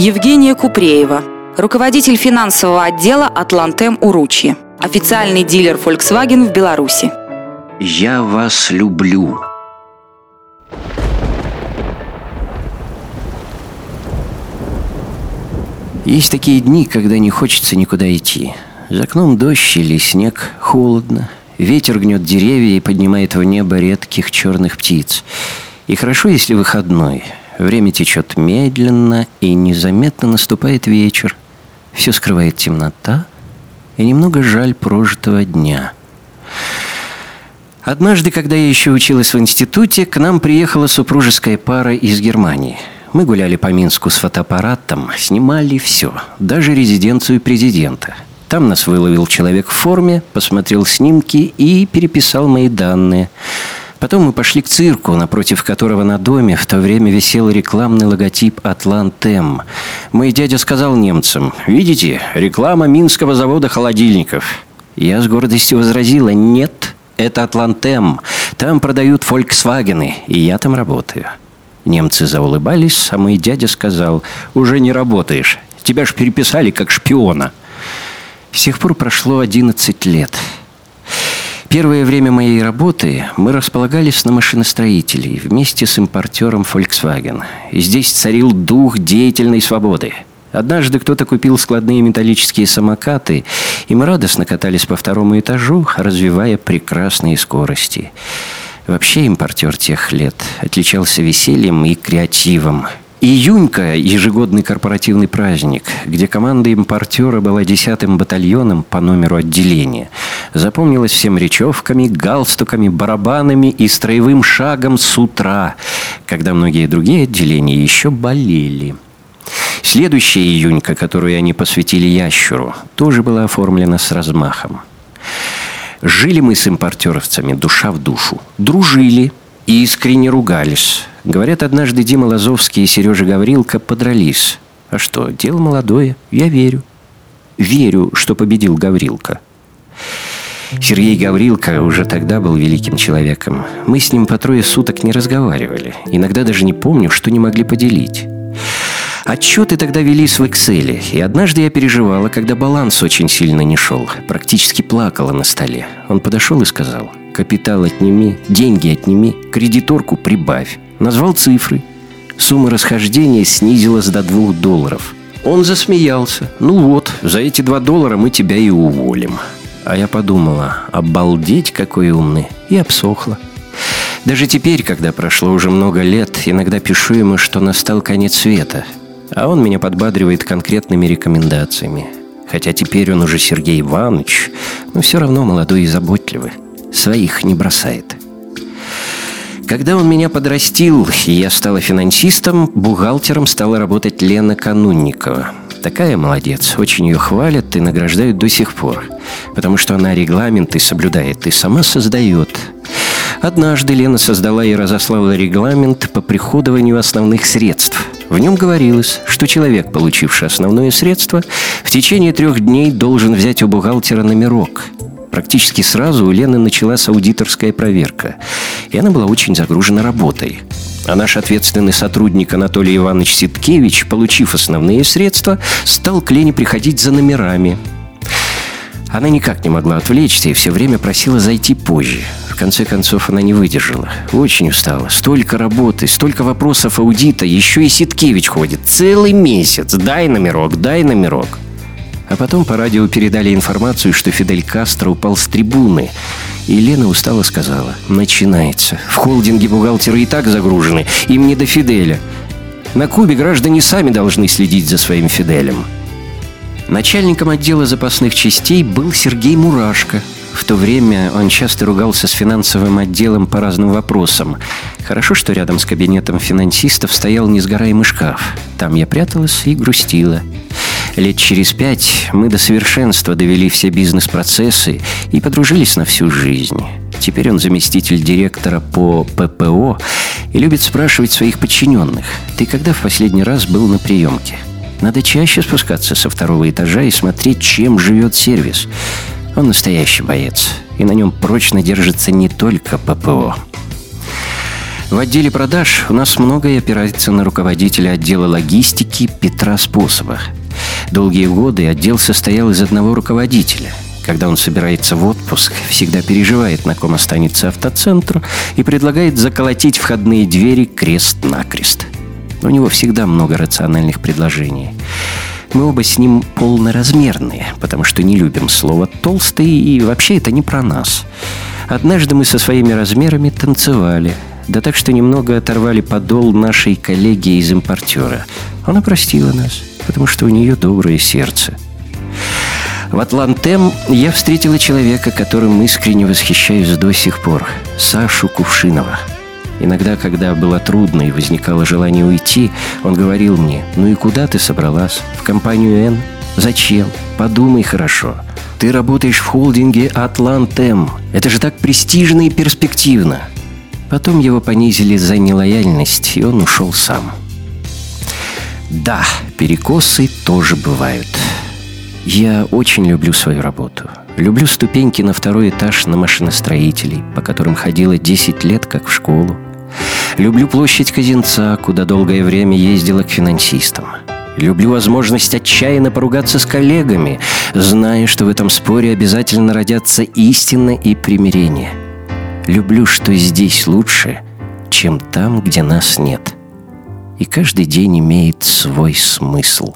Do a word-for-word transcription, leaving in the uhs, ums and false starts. Евгения Купреева, руководитель финансового отдела «Атлант-М Уручье», официальный дилер Volkswagen в Беларуси. Я вас люблю. Есть такие дни, когда не хочется никуда идти. За окном дождь или снег, холодно. Ветер гнет деревья и поднимает в небо редких черных птиц. И хорошо, если выходной. Время течет медленно, и незаметно наступает вечер. Все скрывает темнота, и немного жаль прожитого дня. Однажды, когда я еще училась в институте, к нам приехала супружеская пара из Германии. Мы гуляли по Минску с фотоаппаратом, снимали все, даже резиденцию президента. Там нас выловил человек в форме, посмотрел снимки и переписал мои данные. Потом мы пошли к цирку, напротив которого на доме в то время висел рекламный логотип «Атлант-М». Мой дядя сказал немцам: «Видите, реклама Минского завода холодильников». Я с гордостью возразила: «Нет, это «Атлант-М». Там продают «Фольксвагены», и я там работаю». Немцы заулыбались, а мой дядя сказал: «Уже не работаешь. Тебя ж переписали как шпиона». С тех пор прошло одиннадцать лет. Первое время моей работы мы располагались на машиностроителей вместе с импортером Volkswagen. Здесь царил дух деятельной свободы. Однажды кто-то купил складные металлические самокаты, и мы радостно катались по второму этажу, развивая прекрасные скорости. Вообще импортер тех лет отличался весельем и креативом. «Июнька» – ежегодный корпоративный праздник, где команда импортера была десятым батальоном по номеру отделения. Запомнилась всем речевками, галстуками, барабанами и строевым шагом с утра, когда многие другие отделения еще болели. Следующая «Июнька», которую они посвятили ящеру, тоже была оформлена с размахом. Жили мы с импортеровцами душа в душу, дружили и искренне ругались. Говорят, однажды Дима Лазовский и Сережа Гаврилко подрались. А что, дело молодое, я верю. Верю, что победил Гаврилко. Сергей Гаврилко уже тогда был великим человеком. Мы с ним по трое суток не разговаривали. Иногда даже не помню, что не могли поделить. Отчеты тогда велись в Excel, и однажды я переживала, когда баланс очень сильно не шел. Практически плакала на столе. Он подошел и сказал: «Капитал отними, деньги отними, кредиторку прибавь». Назвал цифры. Сумма расхождения снизилась до двух долларов. Он засмеялся. «Ну вот, за эти два доллара мы тебя и уволим». А я подумала: обалдеть, какой умный, и обсохла. Даже теперь, когда прошло уже много лет, иногда пишу ему, что настал конец света. А он меня подбадривает конкретными рекомендациями. Хотя теперь он уже Сергей Иванович, но все равно молодой и заботливый. Своих не бросает. Когда он меня подрастил, и я стала финансистом, бухгалтером стала работать Лена Канунникова. Такая молодец, очень ее хвалят и награждают до сих пор, потому что она регламенты соблюдает и сама создает. Однажды Лена создала и разослала регламент по приходованию основных средств. В нем говорилось, что человек, получивший основное средство, в течение трех дней должен взять у бухгалтера номерок. Практически сразу у Лены началась аудиторская проверка, и она была очень загружена работой. А наш ответственный сотрудник Анатолий Иванович Ситкевич, получив основные средства, стал к Лене приходить за номерами. Она никак не могла отвлечься и все время просила зайти позже. В конце концов, она не выдержала. Очень устала. Столько работы, столько вопросов аудита, еще и Ситкевич ходит. Целый месяц. Дай номерок, дай номерок. А потом по радио передали информацию, что Фидель Кастро упал с трибуны. И Лена устало сказала: «Начинается. В холдинге бухгалтеры и так загружены. Им не до Фиделя. На Кубе граждане сами должны следить за своим Фиделем». Начальником отдела запасных частей был Сергей Мурашко. В то время он часто ругался с финансовым отделом по разным вопросам. Хорошо, что рядом с кабинетом финансистов стоял несгораемый шкаф. Там я пряталась и грустила. Лет через пять мы до совершенства довели все бизнес-процессы и подружились на всю жизнь. Теперь он заместитель директора по ППО и любит спрашивать своих подчиненных: «Ты когда в последний раз был на приемке?» Надо чаще спускаться со второго этажа и смотреть, чем живет сервис. Он настоящий боец, и на нем прочно держится не только ППО. В отделе продаж у нас многое опирается на руководителя отдела логистики Петра Способых. Долгие годы отдел состоял из одного руководителя. Когда он собирается в отпуск, всегда переживает, на ком останется автоцентр, и предлагает заколотить входные двери крест-накрест. У него всегда много рациональных предложений. Мы оба с ним полноразмерные, потому что не любим слово «толстый», и вообще это не про нас. Однажды мы со своими размерами танцевали, да так, что немного оторвали подол нашей коллеги из импортера. Она простила нас, потому что у нее доброе сердце. В Атлант-М я встретила человека, которым искренне восхищаюсь до сих пор – Сашу Кувшинова. Иногда, когда было трудно и возникало желание уйти, он говорил мне: «Ну и куда ты собралась? В компанию «Н»? Зачем? Подумай хорошо. Ты работаешь в холдинге «Атлант-М». Это же так престижно и перспективно». Потом его понизили за нелояльность, и он ушел сам. Да, перекосы тоже бывают. Я очень люблю свою работу. Люблю ступеньки на второй этаж на машиностроителей, по которым ходила десять лет, как в школу. Люблю площадь Казинца, куда долгое время ездила к финансистам. Люблю возможность отчаянно поругаться с коллегами, зная, что в этом споре обязательно родятся истина и примирение. Люблю, что здесь лучше, чем там, где нас нет. И каждый день имеет свой смысл.